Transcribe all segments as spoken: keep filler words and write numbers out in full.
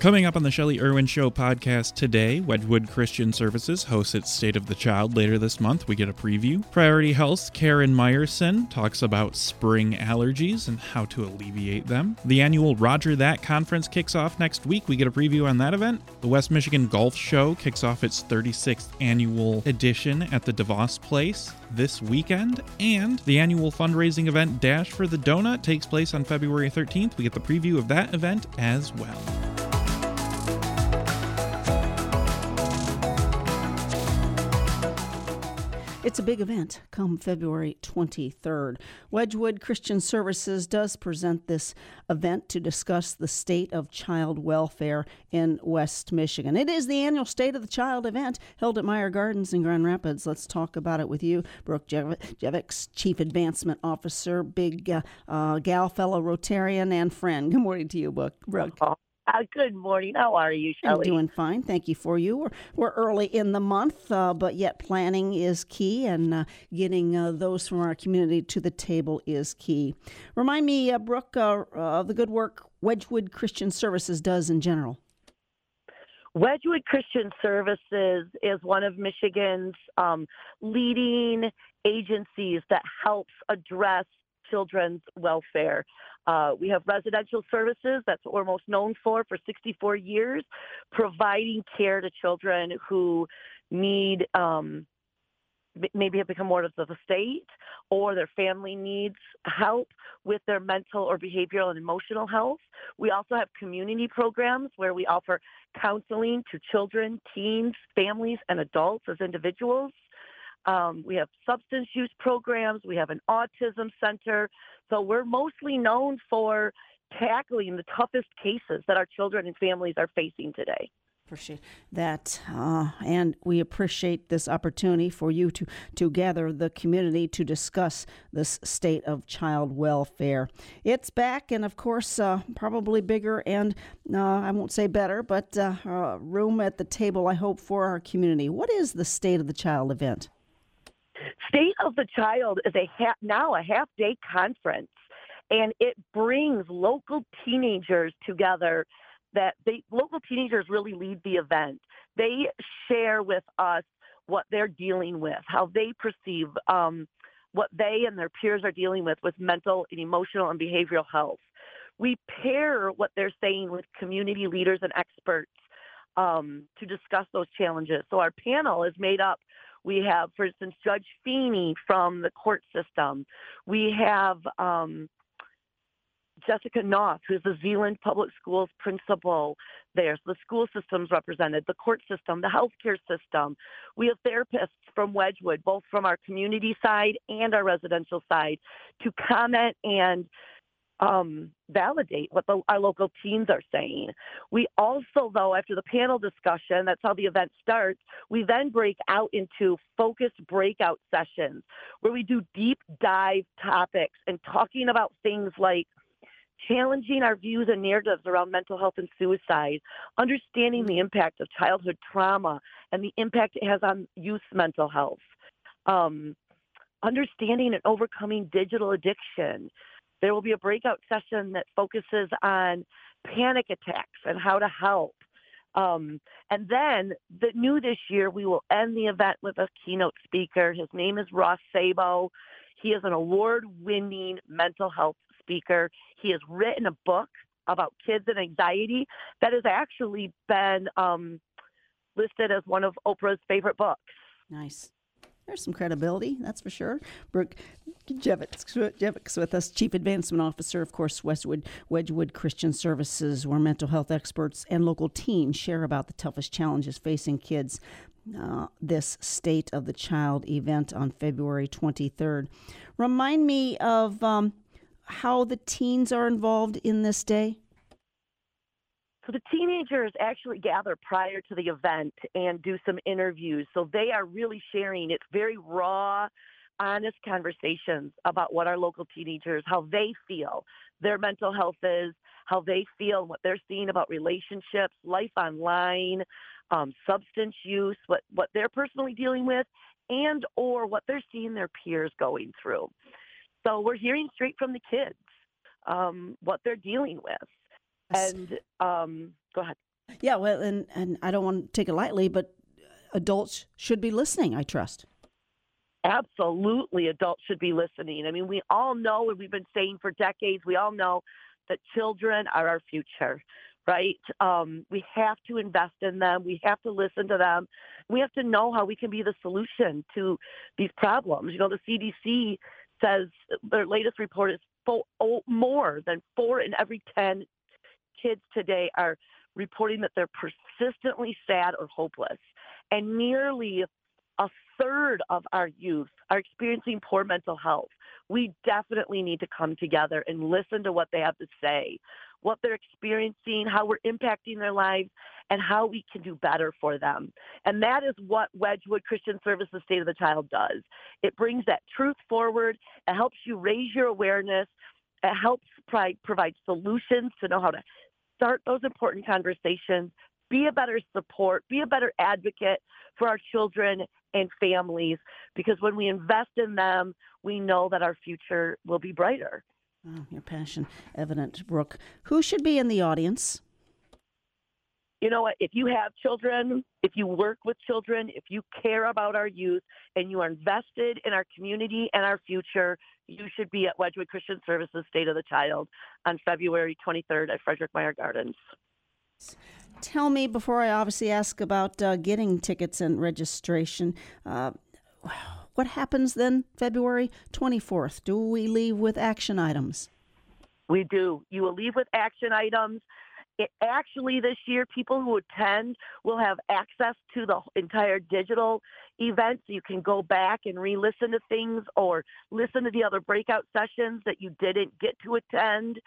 Coming up on the Shelley Irwin Show podcast today, Wedgwood Christian Services hosts its State of the Child later this month. We get a preview. Priority Health's Karen Meyerson talks about spring allergies and how to alleviate them. The annual Roger That conference kicks off next week. We get a preview on that event. The West Michigan Golf Show kicks off its thirty-sixth annual edition at the DeVos Place this weekend. And the annual fundraising event Dash for the Donut takes place on February thirteenth. We get the preview of that event as well. It's a big event come February twenty-third. Wedgwood Christian Services does present this event to discuss the state of child welfare in West Michigan. It is the annual State of the Child event held at Meijer Gardens in Grand Rapids. Let's talk about it with you, Brooke Jevicks, Chief Advancement Officer, big uh, uh, gal, fellow Rotarian and friend. Good morning to you, Brooke. Oh. Uh, good morning. How are you, Shelley? I'm doing fine. Thank you for you. We're, we're early in the month, uh, but yet planning is key, and uh, getting uh, those from our community to the table is key. Remind me, uh, Brooke, uh, uh, the good work Wedgwood Christian Services does in general. Wedgwood Christian Services is one of Michigan's um, leading agencies that helps address children's welfare. Uh, we have residential services. That's what we're most known for, for sixty-four years, providing care to children who need, um, maybe have become more of the state, or their family needs help with their mental or behavioral and emotional health. We also have community programs where we offer counseling to children, teens, families, and adults as individuals. Um, we have substance use programs. We have an autism center. So we're mostly known for tackling the toughest cases that our children and families are facing today. Appreciate that, uh, and we appreciate this opportunity for you to, to gather the community to discuss this state of child welfare. It's back, and of course, uh, probably bigger and, uh, I won't say better, but uh, uh, room at the table, I hope, for our community. What is the State of the Child event? State of the Child is a half, now a half-day conference, and it brings local teenagers together. That they, local teenagers really lead the event. They share with us what they're dealing with, how they perceive um, what they and their peers are dealing with, with mental and emotional and behavioral health. We pair what they're saying with community leaders and experts um, to discuss those challenges. So our panel is made up. We have, for instance, Judge Feeney from the court system. We have um, Jessica Knox, who's the Zealand Public Schools principal there. So the school system's represented, the court system, the healthcare system. We have therapists from Wedgwood, both from our community side and our residential side, to comment and um, validate what the, our local teens are saying. We also, though, after the panel discussion, that's how the event starts, we then break out into focused breakout sessions where we do deep dive topics and talking about things like challenging our views and narratives around mental health and suicide, understanding the impact of childhood trauma and the impact it has on youth mental health, um, understanding and overcoming digital addiction. There will be a breakout session that focuses on panic attacks and how to help. Um, and then, the new this year, we will end the event with a keynote speaker. His name is Ross Sabo. He is an award-winning mental health speaker. He has written a book about kids and anxiety that has actually been um, listed as one of Oprah's favorite books. Nice. There's some credibility, that's for sure. Brooke Jevicks with us, Chief Advancement Officer, of course, Westwood Wedgwood Christian Services, where mental health experts and local teens share about the toughest challenges facing kids. Uh, this State of the Child event on February twenty-third. Remind me of um, how the teens are involved in this day. So the teenagers actually gather prior to the event and do some interviews. So they are really sharing. It's very raw, honest conversations about what our local teenagers, how they feel, their mental health is, how they feel, what they're seeing about relationships, life online, um, substance use, what, what they're personally dealing with, and or what they're seeing their peers going through. So we're hearing straight from the kids um, what they're dealing with. And um, go ahead. Yeah, well, and, and I don't want to take it lightly, but adults should be listening, I trust. Absolutely, adults should be listening. I mean, we all know, and we've been saying for decades, we all know that children are our future, right? Um, we have to invest in them. We have to listen to them. We have to know how we can be the solution to these problems. You know, the C D C says their latest report is four, oh, more than four in every ten kids today are reporting that they're persistently sad or hopeless. And nearly a third of our youth are experiencing poor mental health. We definitely need to come together and listen to what they have to say, what they're experiencing, how we're impacting their lives, and how we can do better for them. And that is what Wedgwood Christian Services State of the Child does. It brings that truth forward. It helps you raise your awareness. It helps provide solutions to know how to start those important conversations, be a better support, be a better advocate for our children and families, because when we invest in them, we know that our future will be brighter. Oh, your passion evident, Brooke. Who should be in the audience? You know what? If you have children, if you work with children, if you care about our youth, and you are invested in our community and our future, you should be at Wedgwood Christian Services State of the Child on February twenty-third at Frederick Meijer Gardens. Tell me, before I obviously ask about uh, getting tickets and registration, uh, what happens then February twenty-fourth? Do we leave with action items? We do. You will leave with action items. It actually, this year, people who attend will have access to the entire digital event, so you can go back and re-listen to things or listen to the other breakout sessions that you didn't get to attend.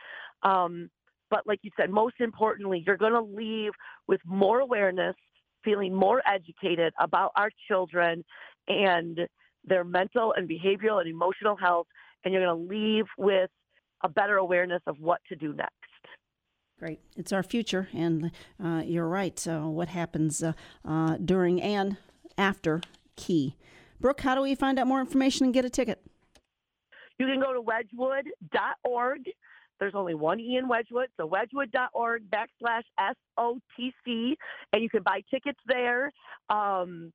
Um, But like you said, most importantly, you're going to leave with more awareness, feeling more educated about our children and their mental and behavioral and emotional health. And you're going to leave with a better awareness of what to do next. Great. It's our future. And uh, you're right. So what happens uh, uh, during and after key. Brooke, how do we find out more information and get a ticket? You can go to wedgwood dot org. There's only one E in Wedgwood, so wedgwood dot org backslash S O T C, and you can buy tickets there. Um,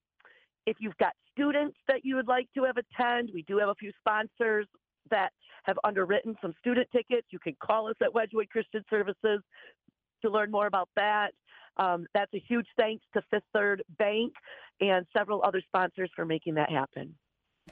if you've got students that you would like to have attend, we do have a few sponsors that have underwritten some student tickets. You can call us at Wedgwood Christian Services to learn more about that. Um, that's a huge thanks to Fifth Third Bank and several other sponsors for making that happen.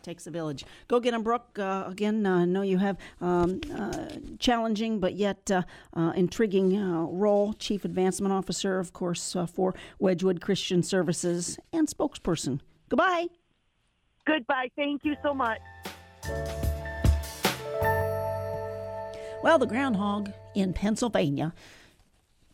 Takes a village. Go get them, Brooke. Uh, again, I uh, know you have um, uh, challenging but yet uh, uh, intriguing uh, role, Chief Advancement Officer, of course, uh, for Wedgwood Christian Services and spokesperson. Goodbye. Goodbye. Thank you so much. Well, the groundhog in Pennsylvania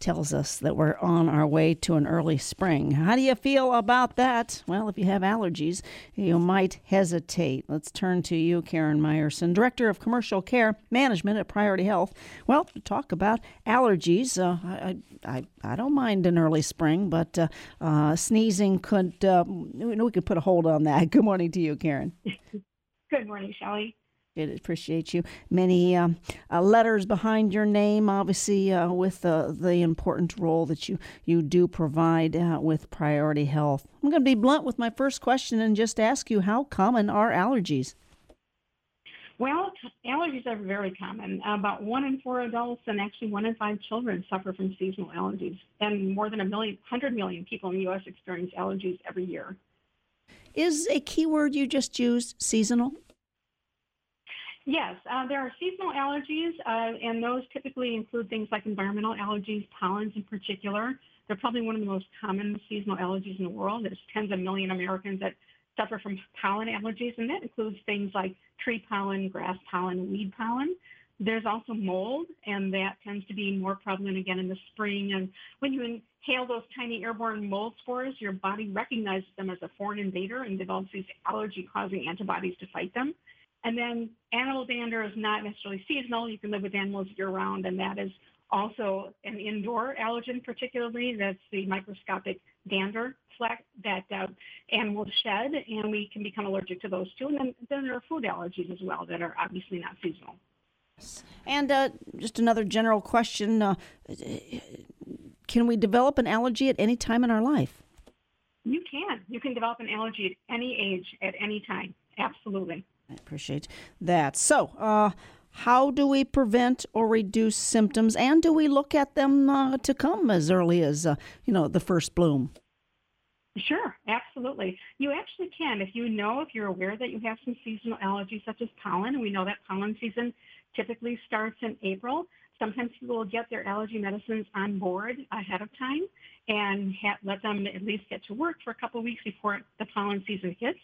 tells us that we're on our way to an early spring. How do you feel about that? Well, if you have allergies, you might hesitate. Let's turn to you, Karen Meyerson, Director of Commercial Care Management at Priority Health. Well, to talk about allergies, uh, I, I I don't mind an early spring, but uh, uh, sneezing could, uh, we could put a hold on that. Good morning to you, Karen. Good morning, Shelley. Appreciate you. Many um, uh, letters behind your name, obviously, uh, with uh, the important role that you, you do provide uh, with Priority Health. I'm going to be blunt with my first question and just ask you, how common are allergies? Well, allergies are very common. About one in four adults and actually one in five children suffer from seasonal allergies. And more than a million, one hundred million people in the U S experience allergies every year. Is a key word you just used seasonal? Yes, uh, there are seasonal allergies, uh, and those typically include things like environmental allergies, pollens in particular. They're probably one of the most common seasonal allergies in the world. There's tens of million Americans that suffer from pollen allergies, and that includes things like tree pollen, grass pollen, weed pollen. There's also mold, and that tends to be more prevalent again in the spring. And when you inhale those tiny airborne mold spores, your body recognizes them as a foreign invader and develops these allergy-causing antibodies to fight them. And then animal dander is not necessarily seasonal. You can live with animals year-round, and that is also an indoor allergen particularly. That's the microscopic dander fleck that uh, animals shed, and we can become allergic to those too. And then, then there are food allergies as well that are obviously not seasonal. And uh, just another general question. Uh, can we develop an allergy at any time in our life? You can. You can develop an allergy at any age, at any time. Absolutely. I appreciate that. So uh, how do we prevent or reduce symptoms, and do we look at them uh, to come as early as, uh, you know, the first bloom? Sure, absolutely. You actually can. If you know, if you're aware that you have some seasonal allergies such as pollen, and we know that pollen season typically starts in April, sometimes people will get their allergy medicines on board ahead of time and ha- let them at least get to work for a couple of weeks before the pollen season hits.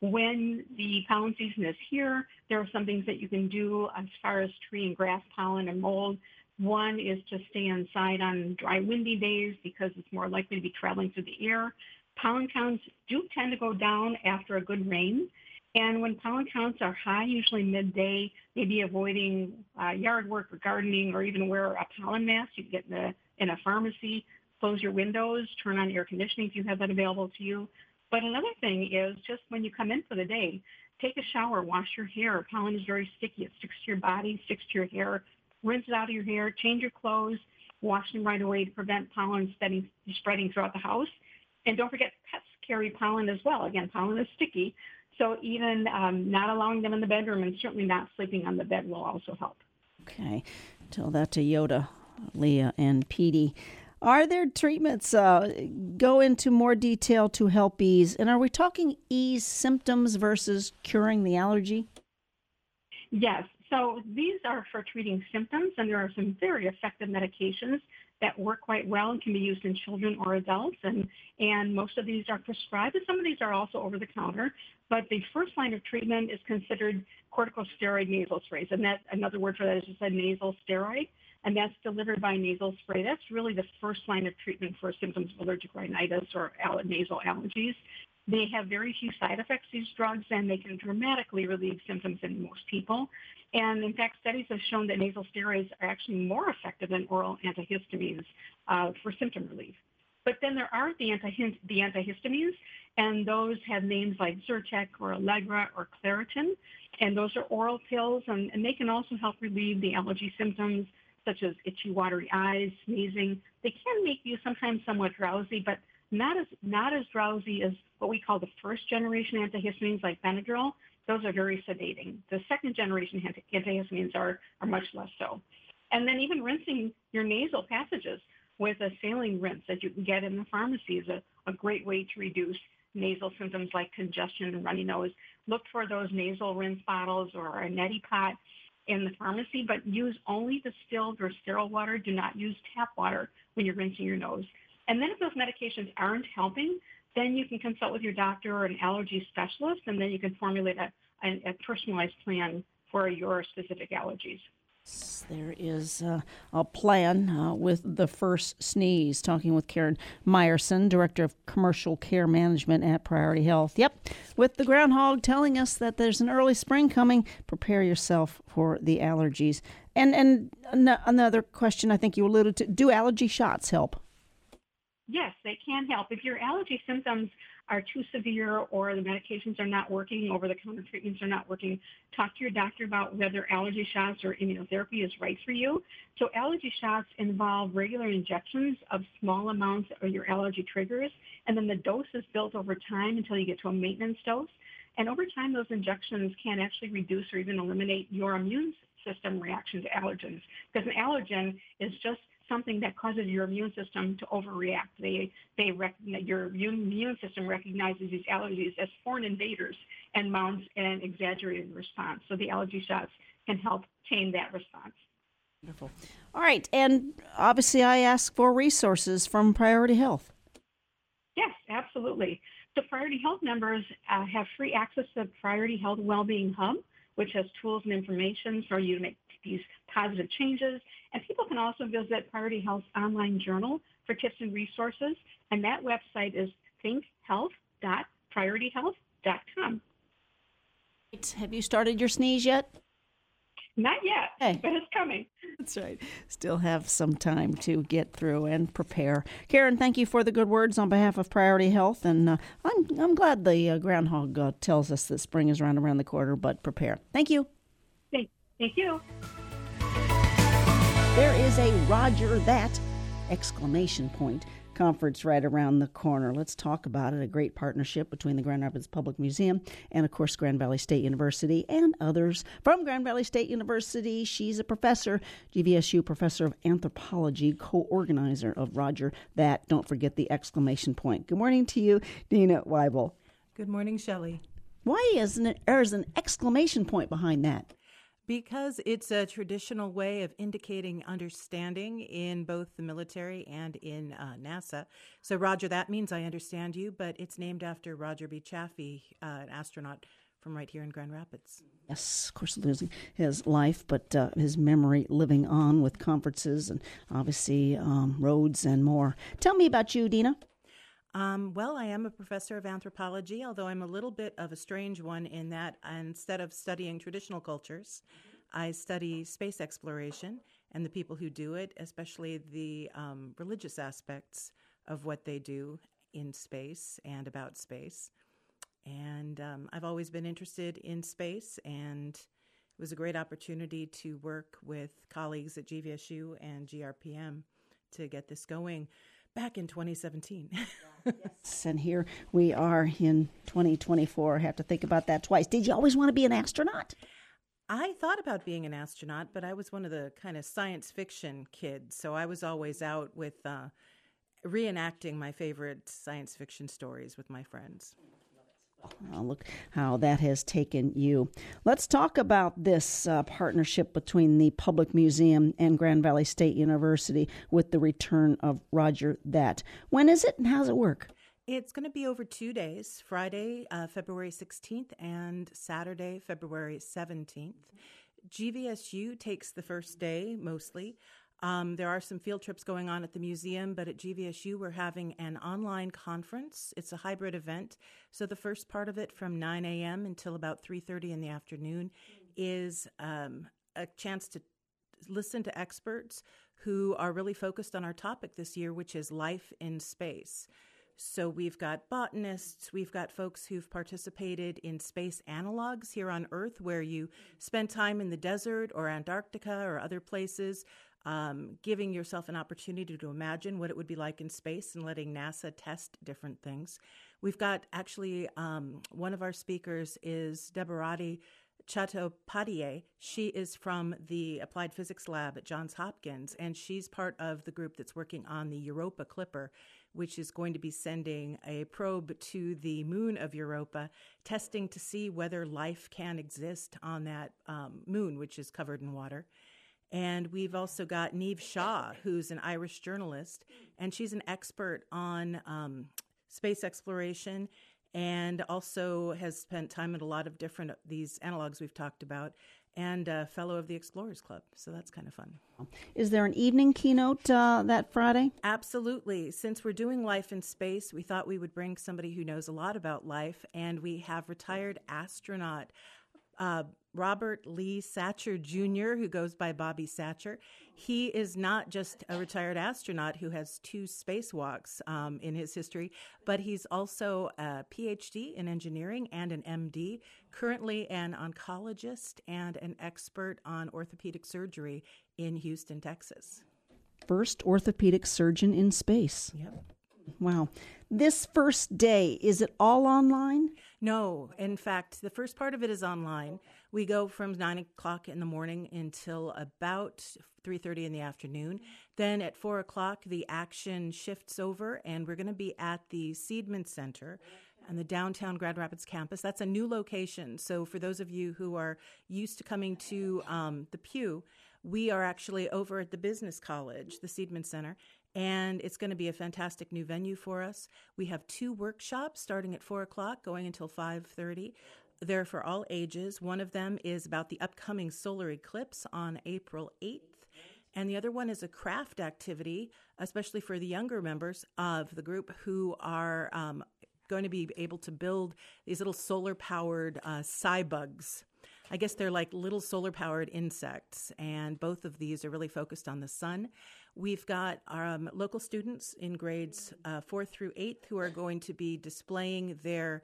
When the pollen season is here, there are some things that you can do as far as tree and grass pollen and mold. One is to stay inside on dry, windy days because it's more likely to be traveling through the air. Pollen counts do tend to go down after a good rain. And when pollen counts are high, usually midday, maybe avoiding uh, yard work or gardening, or even wear a pollen mask you can get in a, in a pharmacy. Close your windows, turn on air conditioning if you have that available to you. But another thing is just when you come in for the day, take a shower, wash your hair. Pollen is very sticky. It sticks to your body, sticks to your hair. Rinse it out of your hair, change your clothes, wash them right away to prevent pollen spreading, spreading throughout the house. And don't forget, pets carry pollen as well. Again, pollen is sticky. So even um, not allowing them in the bedroom and certainly not sleeping on the bed will also help. Okay. Tell that to Yoda, Leah, and Petey. Are there treatments? Uh, go into more detail to help ease. And are we talking ease symptoms versus curing the allergy? Yes. So these are for treating symptoms, and there are some very effective medications that work quite well and can be used in children or adults, and, and most of these are prescribed, and some of these are also over-the-counter. But the first line of treatment is considered corticosteroid nasal sprays, and that another word for that is just a nasal steroid, and that's delivered by nasal spray. That's really the first line of treatment for symptoms of allergic rhinitis or al- nasal allergies. They have very few side effects, these drugs, and they can dramatically relieve symptoms in most people. And in fact, studies have shown that nasal steroids are actually more effective than oral antihistamines uh, for symptom relief. But then there are the, anti- the antihistamines, and those have names like Zyrtec or Allegra or Claritin, and those are oral pills, and, and they can also help relieve the allergy symptoms such as itchy, watery eyes, sneezing. They can make you sometimes somewhat drowsy, but Not as not as drowsy as what we call the first generation antihistamines like Benadryl. Those are very sedating. The second generation antihistamines are, are much less so. And then even rinsing your nasal passages with a saline rinse that you can get in the pharmacy is a, a great way to reduce nasal symptoms like congestion and runny nose. Look for those nasal rinse bottles or a neti pot in the pharmacy, but use only distilled or sterile water. Do not use tap water when you're rinsing your nose. And then if those medications aren't helping, then you can consult with your doctor or an allergy specialist, and then you can formulate a, a, a personalized plan for your specific allergies. There is uh, a plan uh, with the first sneeze. Talking with Karen Meyerson, Director of Commercial Care Management at Priority Health. Yep, with the groundhog telling us that there's an early spring coming, prepare yourself for the allergies. And, and an- another question I think you alluded to, do allergy shots help? Yes, they can help. If your allergy symptoms are too severe or the medications are not working, over-the-counter treatments are not working, talk to your doctor about whether allergy shots or immunotherapy is right for you. So allergy shots involve regular injections of small amounts of your allergy triggers, and then the dose is built over time until you get to a maintenance dose. And over time, those injections can actually reduce or even eliminate your immune system reaction to allergens, because an allergen is just something that causes your immune system to overreact. They, they rec- your immune system recognizes these allergies as foreign invaders and mounts an exaggerated response. So the allergy shots can help tame that response. Wonderful. All right, and obviously I ask for resources from Priority Health. Yes, absolutely. So Priority Health members uh, have free access to the Priority Health Wellbeing Hub, which has tools and information for you to make these positive changes. And people can also visit Priority Health's online journal for tips and resources. And that website is think health dot priority health dot com. Have you started your sneeze yet? Not yet, hey. But it's coming. That's right. Still have some time to get through and prepare. Karen, thank you for the good words on behalf of Priority Health. And uh, I'm, I'm glad the uh, groundhog uh, tells us that spring is round around the corner, but prepare. Thank you. Thank, thank you. There is a Roger That exclamation point conference right around the corner. Let's talk about it. A great partnership between the Grand Rapids Public Museum and, of course, Grand Valley State University and others. From Grand Valley State University, she's a professor, G V S U professor of anthropology, co-organizer of Roger That. Don't forget the exclamation point. Good morning to you, Dina Weibel. Good morning, Shelley. Why isn't it, there's an exclamation point behind that? Because it's a traditional way of indicating understanding in both the military and in uh, NASA. So Roger, that means I understand you, but it's named after Roger B. Chaffee, uh, an astronaut from right here in Grand Rapids. Yes, of course, losing his life, but uh, his memory living on with conferences and obviously um, roads and more. Tell me about you, Dina. Um, well, I am a professor of anthropology, although I'm a little bit of a strange one in that instead of studying traditional cultures, I study space exploration and the people who do it, especially the um, religious aspects of what they do in space and about space. And um, I've always been interested in space, and it was a great opportunity to work with colleagues at G V S U and G R P M to get this going. Back in twenty seventeen. Yes, and here we are in twenty twenty-four. I have to think about that twice. Did you always want to be an astronaut? I thought about being an astronaut, but I was one of the kind of science fiction kids, so I was always out with uh, reenacting my favorite science fiction stories with my friends. Oh, look how that has taken you. Let's talk about this uh, partnership between the Public Museum and Grand Valley State University with the return of Roger That. When is it and how does it work? It's going to be over two days, Friday, uh, February sixteenth and Saturday, February seventeenth. G V S U takes the first day mostly. Um, there are some field trips going on at the museum, but at G V S U we're having an online conference. It's a hybrid event. So the first part of it from nine a.m. until about three thirty in the afternoon is um, a chance to listen to experts who are really focused on our topic this year, which is life in space. So we've got botanists, we've got folks who've participated in space analogs here on Earth where you spend time in the desert or Antarctica or other places. Um, giving yourself an opportunity to imagine what it would be like in space and letting NASA test different things. We've got actually um, one of our speakers is Deborati Chattopadhyay. She is from the Applied Physics Lab at Johns Hopkins, and she's part of the group that's working on the Europa Clipper, which is going to be sending a probe to the moon of Europa, testing to see whether life can exist on that um, moon, which is covered in water. And we've also got Neve Shaw, who's an Irish journalist, and she's an expert on um, space exploration and also has spent time at a lot of different these analogs we've talked about and a fellow of the Explorers Club. So that's kind of fun. Is there an evening keynote uh, that Friday? Absolutely. Since we're doing life in space, we thought we would bring somebody who knows a lot about life, and we have retired astronaut Uh, Robert Lee Satcher Junior, who goes by Bobby Satcher. He is not just a retired astronaut who has two spacewalks um, in his history, but he's also a P H D in engineering and an M D, currently an oncologist and an expert on orthopedic surgery in Houston, Texas. First orthopedic surgeon in space. Yep. Wow. This first day, is it all online? No. In fact, the first part of it is online. We go from nine o'clock in the morning until about three thirty in the afternoon. Then at four o'clock, the action shifts over, and we're going to be at the Seidman Center on the downtown Grand Rapids campus. That's a new location. So for those of you who are used to coming to um, the Pew, we are actually over at the Business College, the Seidman Center. And it's going to be a fantastic new venue for us. We have two workshops starting at four o'clock, going until five thirty. They're for all ages. One of them is about the upcoming solar eclipse on April eighth. And the other one is a craft activity, especially for the younger members of the group who are um, going to be able to build these little solar-powered uh, cybugs. I guess they're like little solar-powered insects, and both of these are really focused on the sun. We've got um, local students in grades uh, fourth through eighth who are going to be displaying their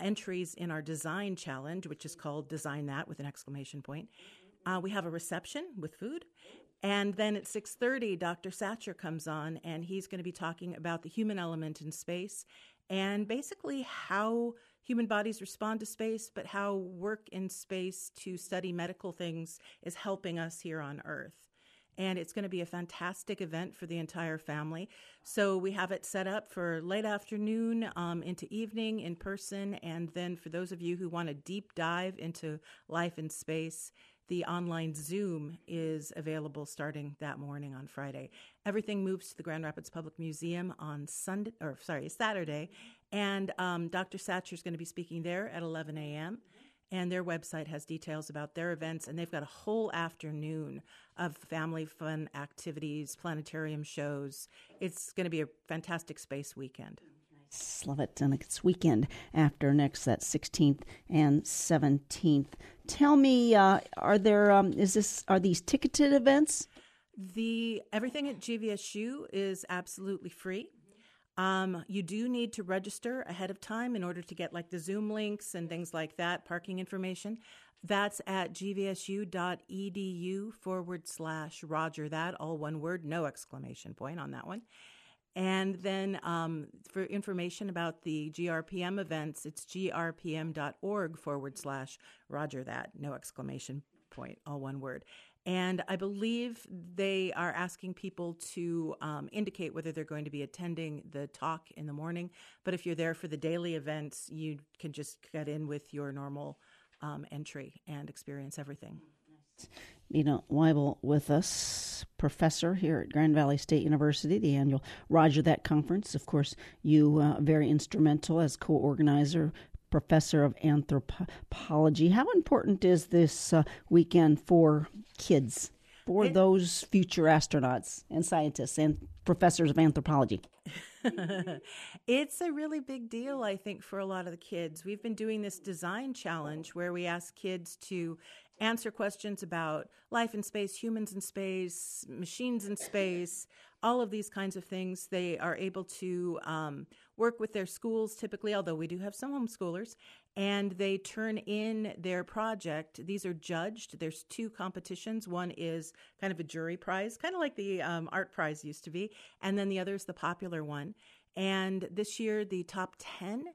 entries in our design challenge, which is called Design That with an exclamation point. Uh, we have a reception with food, And then at six thirty, Doctor Satcher comes on, and he's going to be talking about the human element in space and basically how human bodies respond to space, but how work in space to study medical things is helping us here on Earth. And it's going to be a fantastic event for the entire family. So we have it set up for late afternoon um, into evening in person. And then for those of you who want a deep dive into life in space, the online Zoom is available starting that morning on Friday. Everything moves to the Grand Rapids Public Museum on Sunday, or sorry, Saturday. And um, Doctor Satcher is going to be speaking there at eleven a.m. And their website has details about their events, and they've got a whole afternoon of family fun activities, planetarium shows. It's going to be a fantastic space weekend. Nice. Love it. And it's weekend after next, that sixteenth and seventeenth. Tell me, uh, are there um, is this are these ticketed events? The everything at G V S U is absolutely free. Um, you do need to register ahead of time in order to get like the Zoom links and things like that, parking information. That's at gvsu.edu forward slash Roger That, all one word, no exclamation point on that one. And then um, for information about the G R P M events, it's grpm.org forward slash Roger That, no exclamation point, all one word. And I believe they are asking people to um, indicate whether they're going to be attending the talk in the morning. But if you're there for the daily events, you can just get in with your normal um, entry and experience everything. Nina Weibel with us, professor here at Grand Valley State University, the annual Roger That Conference. Of course, you uh, very instrumental as co-organizer, professor of anthropology. How important is this uh, weekend for kids, for it, those future astronauts and scientists and professors of anthropology? It's a really big deal, I think, for a lot of the kids. We've been doing this design challenge where we ask kids to answer questions about life in space, humans in space, machines in space, all of these kinds of things. They are able to um, work with their schools typically, although we do have some homeschoolers, and they turn in their project. These are judged. There's two competitions. One is kind of a jury prize, kind of like the um, art prize used to be, and then the other is the popular one. And this year, the top ten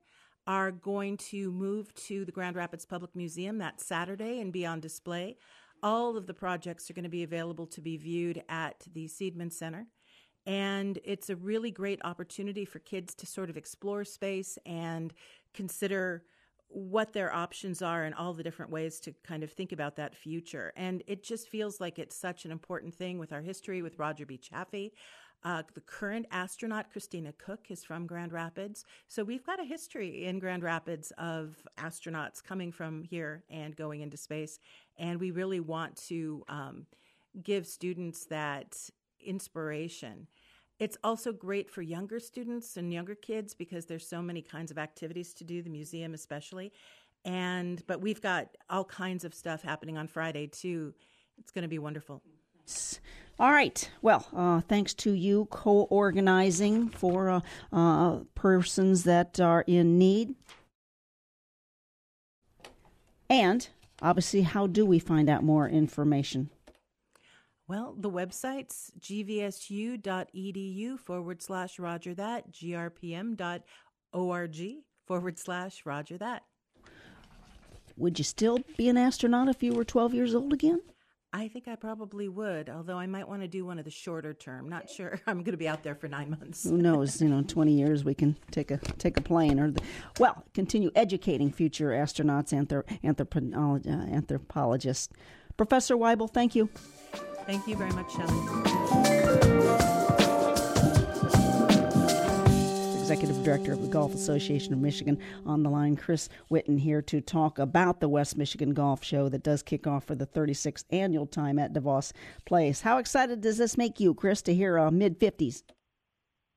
are going to move to the Grand Rapids Public Museum that Saturday and be on display. All of the projects are going to be available to be viewed at the Seidman Center. And it's a really great opportunity for kids to sort of explore space and consider what their options are and all the different ways to kind of think about that future. And it just feels like it's such an important thing with our history, with Roger B. Chaffee. Uh, the current astronaut, Christina Cook, is from Grand Rapids. So we've got a history in Grand Rapids of astronauts coming from here and going into space. And we really want to um, give students that inspiration. It's also great for younger students and younger kids because there's so many kinds of activities to do, the museum especially. And but we've got all kinds of stuff happening on Friday, too. It's going to be wonderful. All right. Well, uh, thanks to you co-organizing for uh, uh, persons that are in need. And obviously, how do we find out more information? Well, the website's gvsu.edu forward slash Roger That, grpm.org forward slash Roger That. Would you still be an astronaut if you were twelve years old again? I think I probably would, although I might want to do one of the shorter term. Not sure I'm going to be out there for nine months. Who knows? You know, twenty years we can take a take a plane or the, well, continue educating future astronauts, anthrop- uh, anthropologists. Professor Weibel, thank you. Thank you very much, Shelley. Executive Director of the Golf Association of Michigan on the line, Chris Whitten, here to talk about the West Michigan Golf Show that does kick off for the thirty-sixth annual time at DeVos Place. How excited does this make you, Chris, to hear uh, mid-fifties?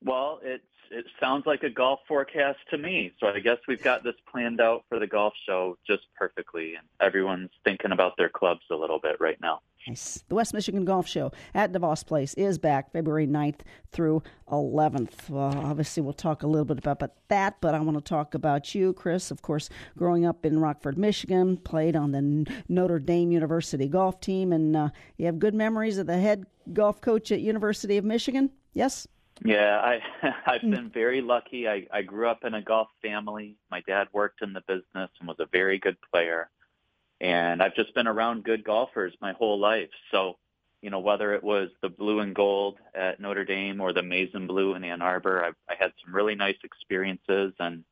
Well, it's it sounds like a golf forecast to me. So I guess we've got this planned out for the golf show just perfectly, and everyone's thinking about their clubs a little bit right now. Nice. The West Michigan Golf Show at DeVos Place is back February ninth through eleventh. Well, obviously, we'll talk a little bit about that, but I want to talk about you, Chris. Of course, growing up in Rockford, Michigan, played on the Notre Dame University golf team, and uh, you have good memories of the head golf coach at University of Michigan, yes? Yeah, I, I've been very lucky. I, I grew up in a golf family. My dad worked in the business and was a very good player. And I've just been around good golfers my whole life. So, you know, whether it was the blue and gold at Notre Dame or the maize and blue in Ann Arbor, I, I had some really nice experiences. And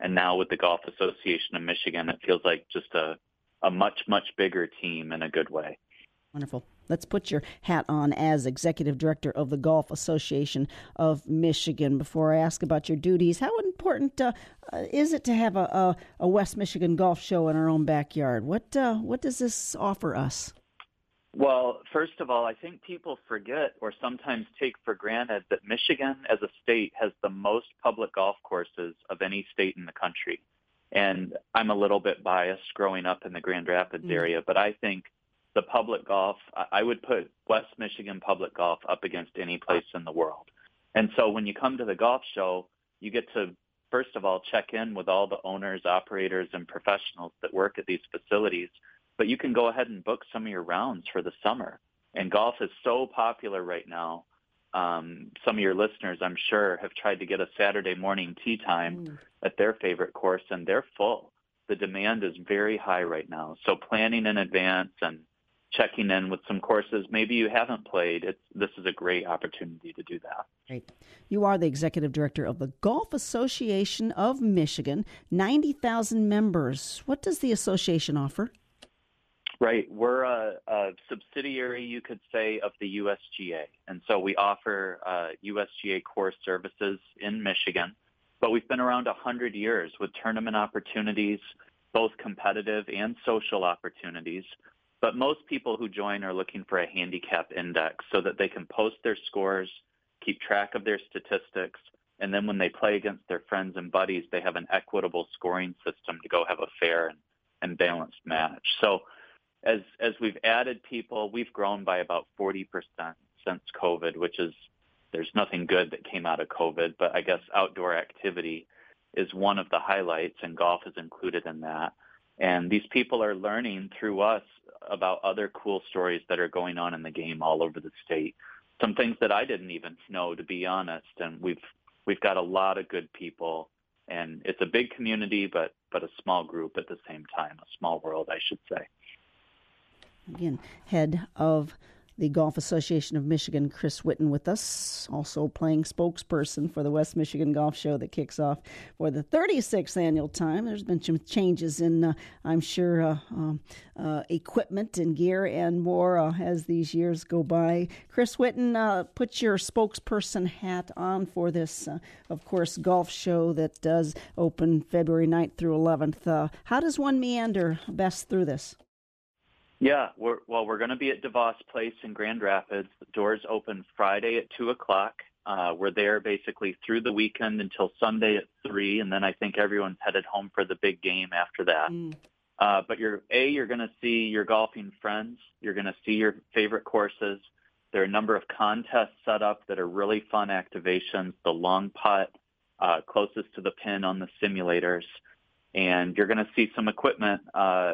and now with the Golf Association of Michigan, it feels like just a, a much, much bigger team in a good way. Wonderful. Let's put your hat on as Executive Director of the Golf Association of Michigan. Before I ask about your duties, how important uh, is it to have a, a, a West Michigan golf show in our own backyard? What uh, what does this offer us? Well, first of all, I think people forget or sometimes take for granted that Michigan as a state has the most public golf courses of any state in the country. And I'm a little bit biased growing up in the Grand Rapids mm-hmm. area, but I think the public golf, I would put West Michigan public golf up against any place in the world. And so when you come to the golf show, you get to, first of all, check in with all the owners, operators, and professionals that work at these facilities. But you can go ahead and book some of your rounds for the summer. And golf is so popular right now. Um, some of your listeners, I'm sure, have tried to get a Saturday morning tee time mm. at their favorite course, and they're full. The demand is very high right now. So planning in advance and checking in with some courses maybe you haven't played, it's, this is a great opportunity to do that. Great. You are the Executive Director of the Golf Association of Michigan, ninety thousand members. What does the association offer? Right. We're a, a subsidiary, you could say, of the U S G A. And so we offer uh, U S G A core services in Michigan, but we've been around one hundred years with tournament opportunities, both competitive and social opportunities. But most people who join are looking for a handicap index so that they can post their scores, keep track of their statistics, and then when they play against their friends and buddies, they have an equitable scoring system to go have a fair and, and balanced match. So as as we've added people, we've grown by about forty percent since COVID, which is, there's nothing good that came out of COVID, but I guess outdoor activity is one of the highlights, and golf is included in that. And these people are learning through us about other cool stories that are going on in the game all over the state. Some things that I didn't even know, to be honest. And we've we've got a lot of good people. And it's a big community, but but a small group at the same time, a small world, I should say. Again, head of the Golf Association of Michigan, Chris Whitten, with us, also playing spokesperson for the West Michigan Golf Show that kicks off for the thirty-sixth annual time. There's been some changes in, uh, I'm sure, uh, um, uh, equipment and gear and more uh, as these years go by. Chris Whitten, uh, put your spokesperson hat on for this, uh, of course, golf show that does open February ninth through eleventh. Uh, how does one meander best through this? Yeah, we're, well, we're going to be at DeVos Place in Grand Rapids. The doors open Friday at two o'clock. Uh, we're there basically through the weekend until Sunday at three, and then I think everyone's headed home for the big game after that. Mm. Uh, but you're A, you're going to see your golfing friends. You're going to see your favorite courses. There are a number of contests set up that are really fun activations, the long putt, uh, closest to the pin on the simulators, and you're going to see some equipment. uh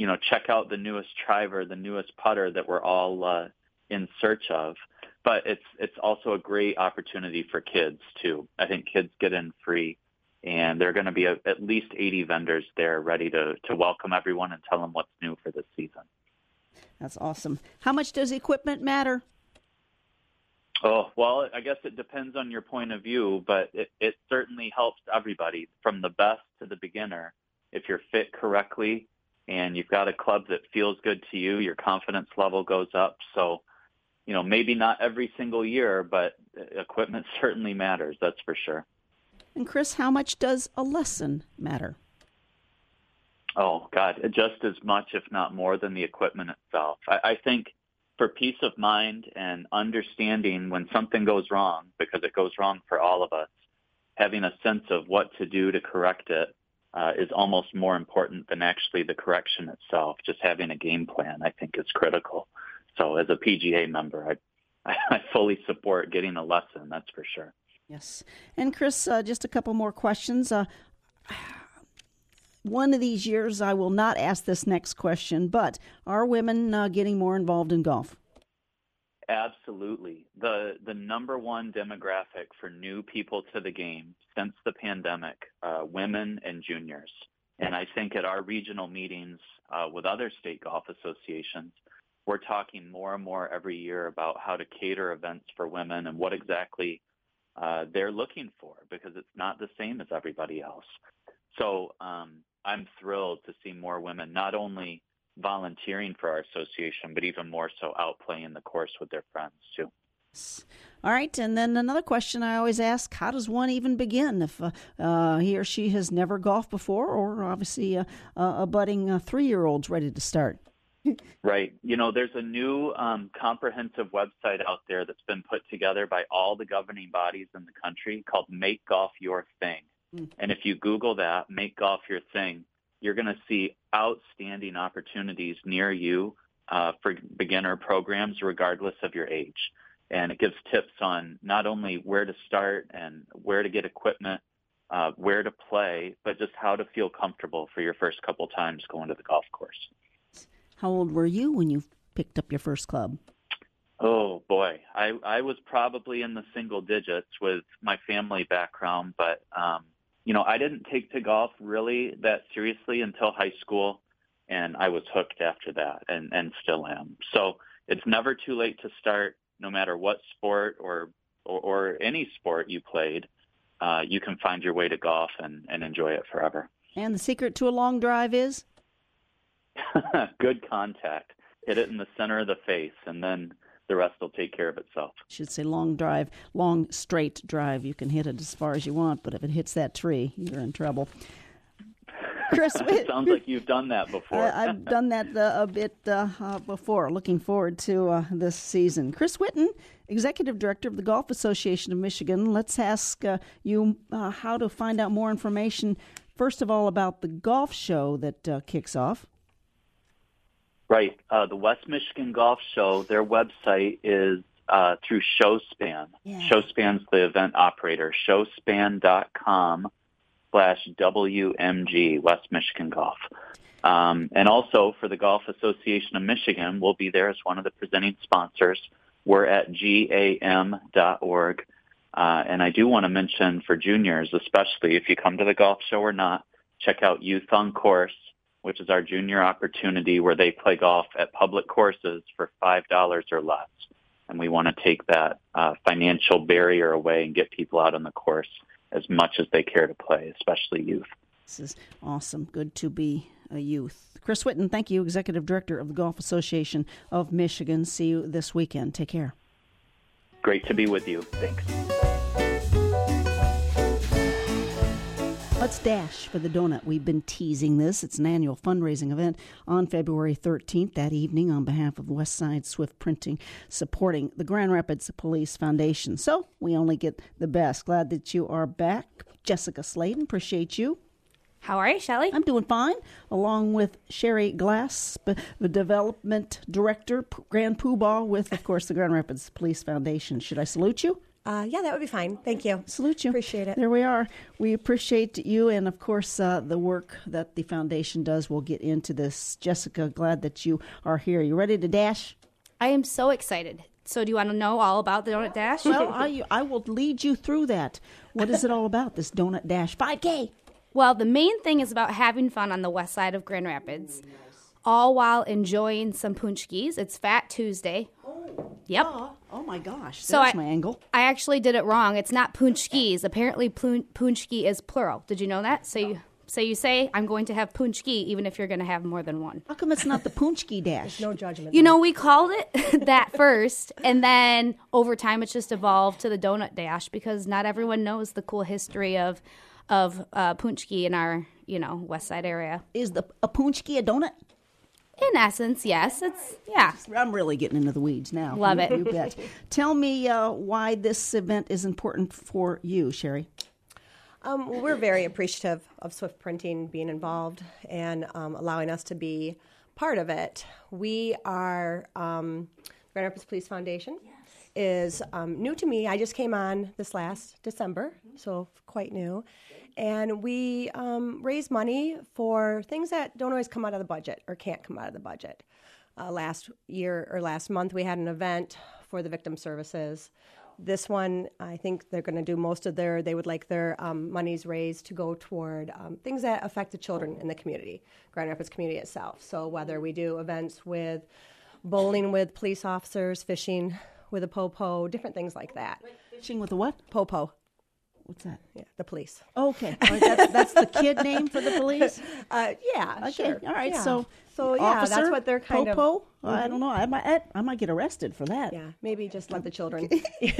You know, check out the newest driver, the newest putter that we're all uh, in search of. But it's it's also a great opportunity for kids, too. I think kids get in free, and there are going to be a, at least eighty vendors there ready to, to welcome everyone and tell them what's new for this season. That's awesome. How much does equipment matter? Oh, well, I guess it depends on your point of view, but it, it certainly helps everybody from the best to the beginner. If you're fit correctly, and you've got a club that feels good to you, your confidence level goes up. So, you know, maybe not every single year, but equipment certainly matters, that's for sure. And, Chris, how much does a lesson matter? Oh, God, just as much, if not more, than the equipment itself. I, I think for peace of mind and understanding when something goes wrong, because it goes wrong for all of us, having a sense of what to do to correct it uh, is almost more important than actually the correction itself. Just having a game plan, I think, is critical. So as a P G A member, I, I fully support getting a lesson, that's for sure. Yes. And Chris, uh, just a couple more questions. Uh, one of these years, I will not ask this next question, but are women uh, getting more involved in golf? Absolutely. The the number one demographic for new people to the game since the pandemic, uh, women and juniors. And I think at our regional meetings uh, with other state golf associations, we're talking more and more every year about how to cater events for women and what exactly uh, they're looking for, because it's not the same as everybody else. So um, I'm thrilled to see more women not only volunteering for our association, but even more so out playing the course with their friends too. All right. And then another question I always ask, how does one even begin if uh, uh, he or she has never golfed before, or obviously uh, uh, a budding uh, three-year-old's ready to start? Right. You know, there's a new um, comprehensive website out there that's been put together by all the governing bodies in the country called Make Golf Your Thing. Mm. And if you Google that, Make Golf Your Thing, you're going to see outstanding opportunities near you uh, for beginner programs, regardless of your age. And it gives tips on not only where to start and where to get equipment, uh, where to play, but just how to feel comfortable for your first couple times going to the golf course. How old were you when you picked up your first club? Oh, boy. I, I was probably in the single digits with my family background, but um, you know, I didn't take to golf really that seriously until high school, and I was hooked after that, and, and still am. So it's never too late to start, no matter what sport or or, or any sport you played. Uh, you can find your way to golf and, and enjoy it forever. And the secret to a long drive is? Good contact. Hit it in the center of the face, and then the rest will take care of itself. I should say long drive, long straight drive. You can hit it as far as you want, but if it hits that tree, you're in trouble. Chris, it sounds like you've done that before. I, I've done that uh, a bit uh, uh, before. Looking forward to uh, this season. Chris Whitten, Executive Director of the Golf Association of Michigan. Let's ask uh, you uh, how to find out more information, first of all, about the golf show that uh, kicks off. Right. Uh, the West Michigan Golf Show, their website is uh, through Showspan. Yeah. Showspan's the event operator. Showspan dot com slash W M G, West Michigan Golf. Um, and also for the Golf Association of Michigan, we'll be there as one of the presenting sponsors. We're at G A M dot org. Uh, and I do want to mention for juniors, especially if you come to the golf show or not, check out Youth on Course, which is our junior opportunity where they play golf at public courses for five dollars or less. And we want to take that uh, financial barrier away and get people out on the course as much as they care to play, especially youth. This is awesome. Good to be a youth. Chris Whitten, thank you, Executive Director of the Golf Association of Michigan. See you this weekend. Take care. Great to be with you. Thanks. Let's dash for the donut. We've been teasing this. It's an annual fundraising event on February thirteenth, that evening, on behalf of Westside Swift Printing, supporting the Grand Rapids Police Foundation. So we only get the best. Glad that you are back. Jessica Sladen, appreciate you. How are you, Shelley? I'm doing fine, along with Sherry Glass, the Development Director, Grand Poobah, with, of course, the Grand Rapids Police Foundation. Should I salute you? Uh, yeah, that would be fine. Thank you. Salute you. Appreciate it. There we are. We appreciate you and, of course, uh, the work that the foundation does. We'll get into this. Jessica, glad that you are here. You ready to dash? I am so excited. So do you want to know all about the Donut Dash? Well, I, I will lead you through that. What is it all about, this Donut Dash five K? Well, the main thing is about having fun on the west side of Grand Rapids, mm, nice, all while enjoying some pączki. It's Fat Tuesday. Yep. Oh, oh my gosh. So that's I, my angle. I actually did it wrong. It's not pączki. Apparently pączki is plural. Did you know that? So you so you say, I'm going to have pączki, even if you're going to have more than one. How come it's not the pączki dash? There's no judgment. You know, we called it that first, and then over time it's just evolved to the Donut Dash, because not everyone knows the cool history of of uh, pączki in our, you know, west side area. Is the a pączki a donut? In essence, yes. It's yeah. I'm really getting into the weeds now. Love it. You bet. Tell me uh, why this event is important for you, Sherry. Um, well, we're very appreciative of Swift Printing being involved and um, allowing us to be part of it. We are, um, Grand Rapids Police Foundation yes. is um, new to me. I just came on this last December, mm-hmm. so quite new. And we um, raise money for things that don't always come out of the budget or can't come out of the budget. Uh, last year or last month, we had an event for the victim services. This one, I think they're going to do most of their, they would like their um, monies raised to go toward um, things that affect the children in the community, Grand Rapids community itself. So whether we do events with bowling with police officers, fishing with a po-po, different things like that. Fishing with a what? Po-po. What's that? Yeah, the police. Oh, okay. Right, that's, that's the kid name for the police? Uh, yeah, okay. Sure. All right, yeah. so so yeah, officer, that's what they're kind po-po? Of... Well, mm-hmm. I don't know. I might, I might get arrested for that. Yeah, maybe just let the children use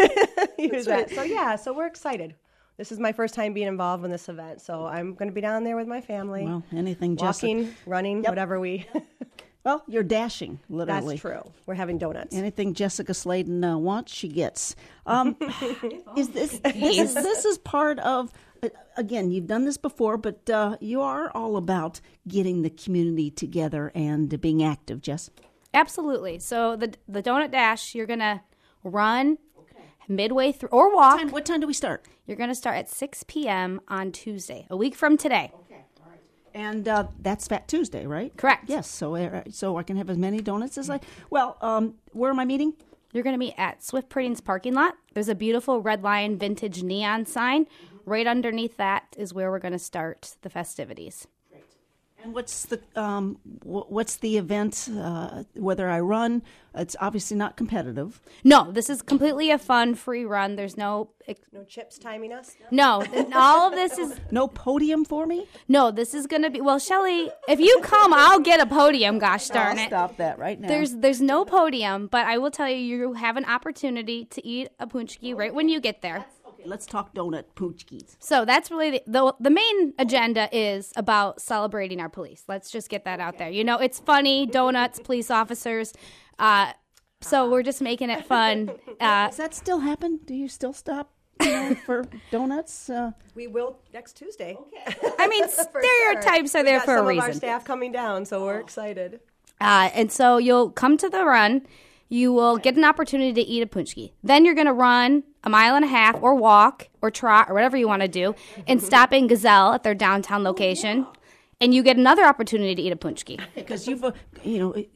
that's that. Right. So yeah, so we're excited. This is my first time being involved in this event, so I'm going to be down there with my family. Well, anything, walking, Jessica. Running, yep. whatever we... Well, you're dashing, literally. That's true. We're having donuts. Anything Jessica Sladen uh, wants, she gets. Um, is this, this is this is part of, uh, again, you've done this before, but uh, you are all about getting the community together and being active, Jess. Absolutely. So the the donut dash, you're going to run okay. midway through, or walk. What time, what time do we start? You're going to start at six p.m. on Tuesday, a week from today. Okay. And uh, that's Fat Tuesday, right? Correct. Yes, so uh, so I can have as many donuts as I... Well, um, where am I meeting? You're going to meet at Swift Printing's parking lot. There's a beautiful Red Lion vintage neon sign. Mm-hmm. Right underneath that is where we're going to start the festivities. Great. And what's the um, w- what's the event, uh, whether I run? It's obviously not competitive. No, this is completely a fun, free run. There's no... Ex- no chips timing us? No, no all of this is... No podium for me? No, this is going to be... Well, Shelley, if you come, I'll get a podium, gosh darn I'll it. Stop that right now. There's there's no podium, but I will tell you, you have an opportunity to eat a pączki right when you get there. That's, okay, let's talk donut pączkis. So that's really... The, the, the main agenda is about celebrating our police. Let's just get that out okay. there. You know, it's funny, donuts, police officers... Uh, so we're just making it fun. Uh, Does that still happen? Do you still stop you know, for donuts? Uh, we will next Tuesday. Okay. I mean, stereotypes sure. are there for a reason. We got some of our staff coming down, so we're oh. excited. Uh, and so you'll come to the run. You will okay. get an opportunity to eat a pączki. Then you're going to run a mile and a half or walk or trot or whatever you want to do and stop in Gazelle at their downtown location. Oh, yeah. And you get another opportunity to eat a pączki. Because you've, uh, you know... It,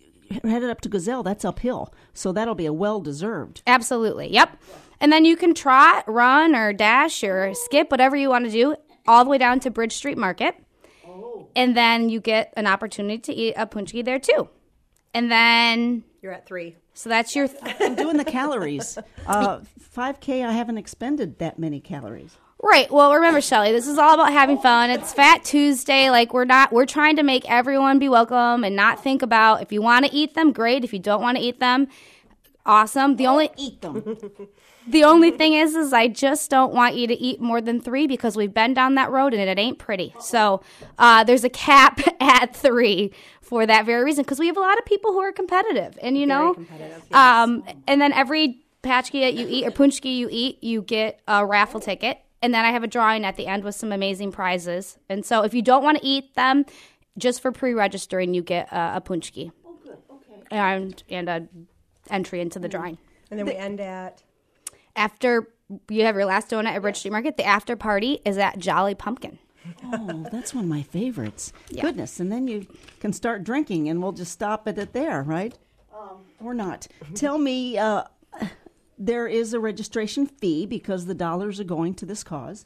headed up to Gazelle, that's uphill, so that'll be a well-deserved. Absolutely, yep. And then you can trot, run, or dash, or oh. skip, whatever you want to do, all the way down to Bridge Street Market. Oh. And then you get an opportunity to eat a pączki there, too. And then... You're at three. So that's your... Th- I'm doing the calories. Uh, five K, I haven't expended that many calories. Right. Well, remember, Shelley, this is all about having fun. It's Fat Tuesday. Like, we're not, we're trying to make everyone be welcome and not think about if you want to eat them, great. If you don't want to eat them, awesome. The only, eat them. The only thing is, is I just don't want you to eat more than three because we've been down that road and it ain't pretty. So, uh, there's a cap at three for that very reason because we have a lot of people who are competitive and, you know, competitive, yes. um, and then every pączki that you eat or pączki you eat, you get a raffle ticket. And then I have a drawing at the end with some amazing prizes. And so if you don't want to eat them, just for pre-registering, you get a, a pączki. Oh, good. Okay. And, and an entry into the drawing. And then the, we end at? After you have your last donut at Bridge Street Market, the after party is at Jolly Pumpkin. Oh, that's one of my favorites. Yeah. Goodness. And then you can start drinking, and we'll just stop it at there, right? Um, or not. Tell me... Uh, There is a registration fee because the dollars are going to this cause.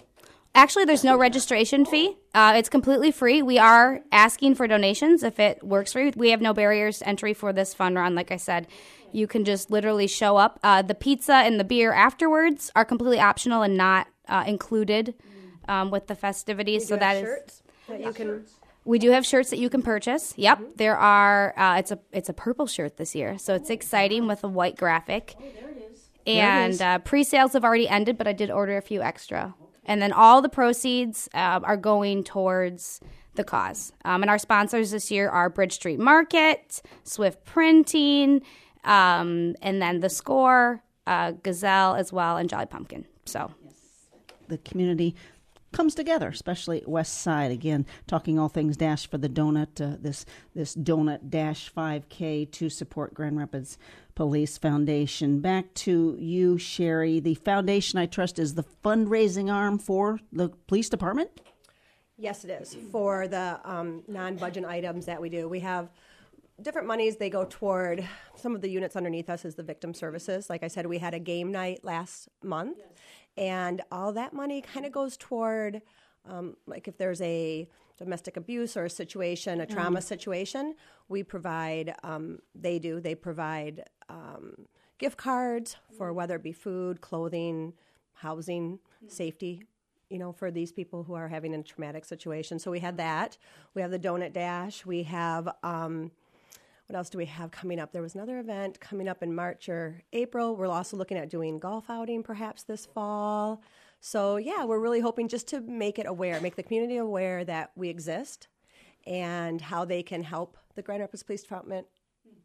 Actually, there's no registration fee. Uh, it's completely free. We are asking for donations if it works for you. We have no barriers to entry for this fun run. Like I said, you can just literally show up. Uh, the pizza and the beer afterwards are completely optional and not uh, included um, with the festivities. We so do that have is shirts that you can. We do have shirts that you can purchase. Yep, mm-hmm. There are. Uh, it's a it's a purple shirt this year, so it's exciting with a white graphic. Oh, there it is. And uh, pre-sales have already ended, but I did order a few extra. Okay. And then all the proceeds uh, are going towards the cause. Um, and our sponsors this year are Bridge Street Market, Swift Printing, um, and then The Score, uh, Gazelle as well, and Jolly Pumpkin. So, yes. The community comes together, especially West Side. Again, talking all things Dash for the Donut, uh, this this Donut Dash five K to support Grand Rapids Police Foundation. Back to you, Sherry. The foundation, I trust, is the fundraising arm for the police department? Yes, it is, for the um, non-budget items that we do. We have different monies. They go toward some of the units underneath us, is the victim services. Like I said, we had a game night last month. Yes. And all that money kind of goes toward, um, like if there's a domestic abuse or a situation, a trauma mm. situation, we provide, um, they do, they provide um, gift cards for whether it be food, clothing, housing, mm. safety, you know, for these people who are having a traumatic situation. So we had that. We have the Donut Dash. We have, um, what else do we have coming up? There was another event coming up in March or April. We're also looking at doing golf outing perhaps this fall. So, yeah, we're really hoping just to make it aware, make the community aware that we exist and how they can help the Grand Rapids Police Department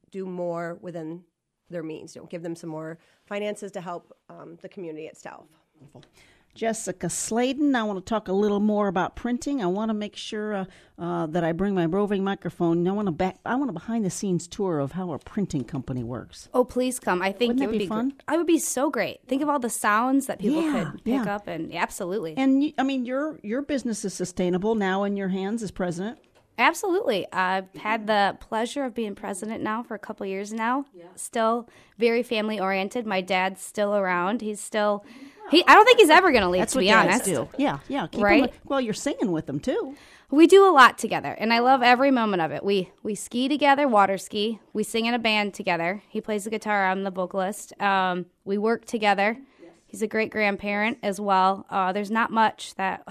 do more within their means. You know, give them some more finances to help um, the community itself. Wonderful. Jessica Sladen, I want to talk a little more about printing. I want to make sure uh, uh, that I bring my roving microphone. I want to back. I want a behind-the-scenes tour of how a printing company works. Oh, please come! I think Wouldn't it would be, be fun. Gr- I would be so great. Think of all the sounds that people yeah, could pick yeah. up, and yeah, absolutely. And you, I mean, your your business is sustainable now in your hands as president. Absolutely. I've had the pleasure of being president now for a couple years now. Yeah. Still very family-oriented. My dad's still around. He's still. He, I don't think he's ever going to leave, That's to be honest. Do. Yeah, yeah. Keep right? Him, well, you're singing with them, too. We do a lot together, and I love every moment of it. We we ski together, water ski. We sing in a band together. He plays the guitar. I'm the vocalist. Um, we work together. Yes. He's a great-grandparent as well. Uh, there's not much that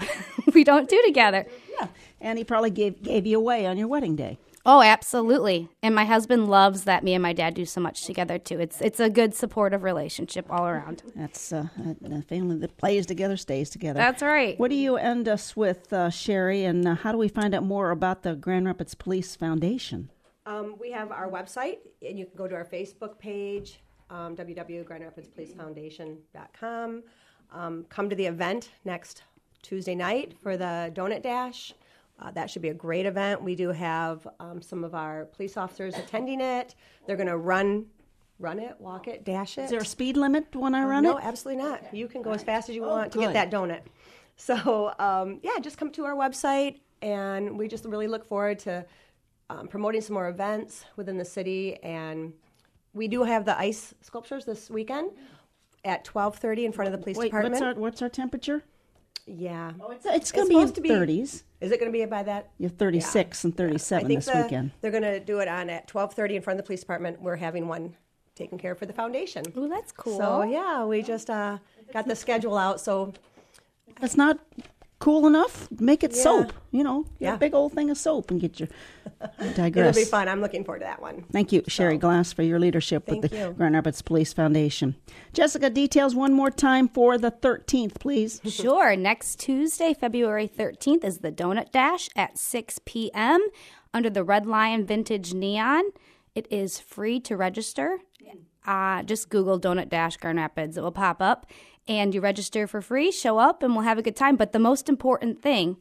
we don't do together. Yeah, and he probably gave, gave you away on your wedding day. Oh, absolutely. And my husband loves that me and my dad do so much together, too. It's it's a good supportive relationship all around. That's uh, a family that plays together, stays together. That's right. What do you end us with, uh, Sherry, and uh, how do we find out more about the Grand Rapids Police Foundation? Um, we have our website, and you can go to our Facebook page, um, w w w dot grand rapids police foundation dot com. Um, come to the event next Tuesday night for the Donut Dash. Uh, that should be a great event. We do have um, some of our police officers attending it. They're going to run run it, walk it, dash it. Is there a speed limit when I run um, no, it? No, absolutely not. Okay. You can go as fast as you oh, want good. to get that donut. So, um, yeah, just come to our website, and we just really look forward to um, promoting some more events within the city. And we do have the ice sculptures this weekend at twelve thirty in front of the police Wait, department. What's our, what's our temperature? Yeah. Oh, it's it's going to be in the thirties. Is it going to be by that? You're thirty-six yeah. and thirty-seven this the, weekend. They're going to do it on at twelve thirty in front of the police department. We're having one taken care of for the foundation. Oh, that's cool. So, yeah, we just uh, got the schedule out. So that's not cool enough. Make it yeah. soap, you know, yeah. a big old thing of soap and get your digress. It'll be fun. I'm looking forward to that one. Thank you, Sherry so, Glass, for your leadership with the you. Grand Rapids Police Foundation. Jessica, details one more time for the thirteenth, please. Sure. Next Tuesday, February thirteenth, is the Donut Dash at six p.m. under the Red Lion Vintage Neon. It is free to register. Uh, just Google Donut Dash Grand Rapids. It will pop up. And you register for free, show up, and we'll have a good time. But the most important thing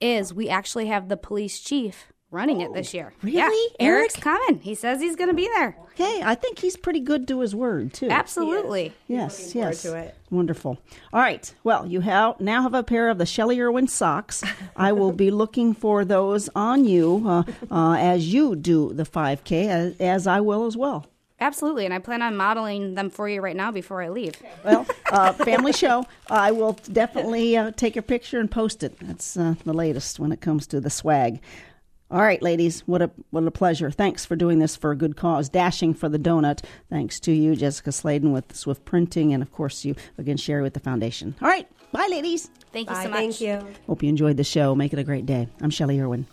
is we actually have the police chief running oh, it this year. Really? Yeah. Eric's Eric? coming. He says he's going to be there. Okay. I think he's pretty good to his word, too. Absolutely. Yes, yes. To it. Wonderful. All right. Well, you have, now have a pair of the Shelley Irwin socks. I will be looking for those on you uh, uh, as you do the five K, as, as I will as well. Absolutely, and I plan on modeling them for you right now before I leave. Okay. Well, uh, family show. I will definitely uh, take your picture and post it. That's uh, the latest when it comes to the swag. All right, ladies, what a what a pleasure. Thanks for doing this for a good cause, Dashing for the Donut. Thanks to you, Jessica Sladen, with Swift Printing, and, of course, you, again, Sherry with the foundation. All right, bye, ladies. Thank bye. you so much. Thank you. Hope you enjoyed the show. Make it a great day. I'm Shelley Irwin.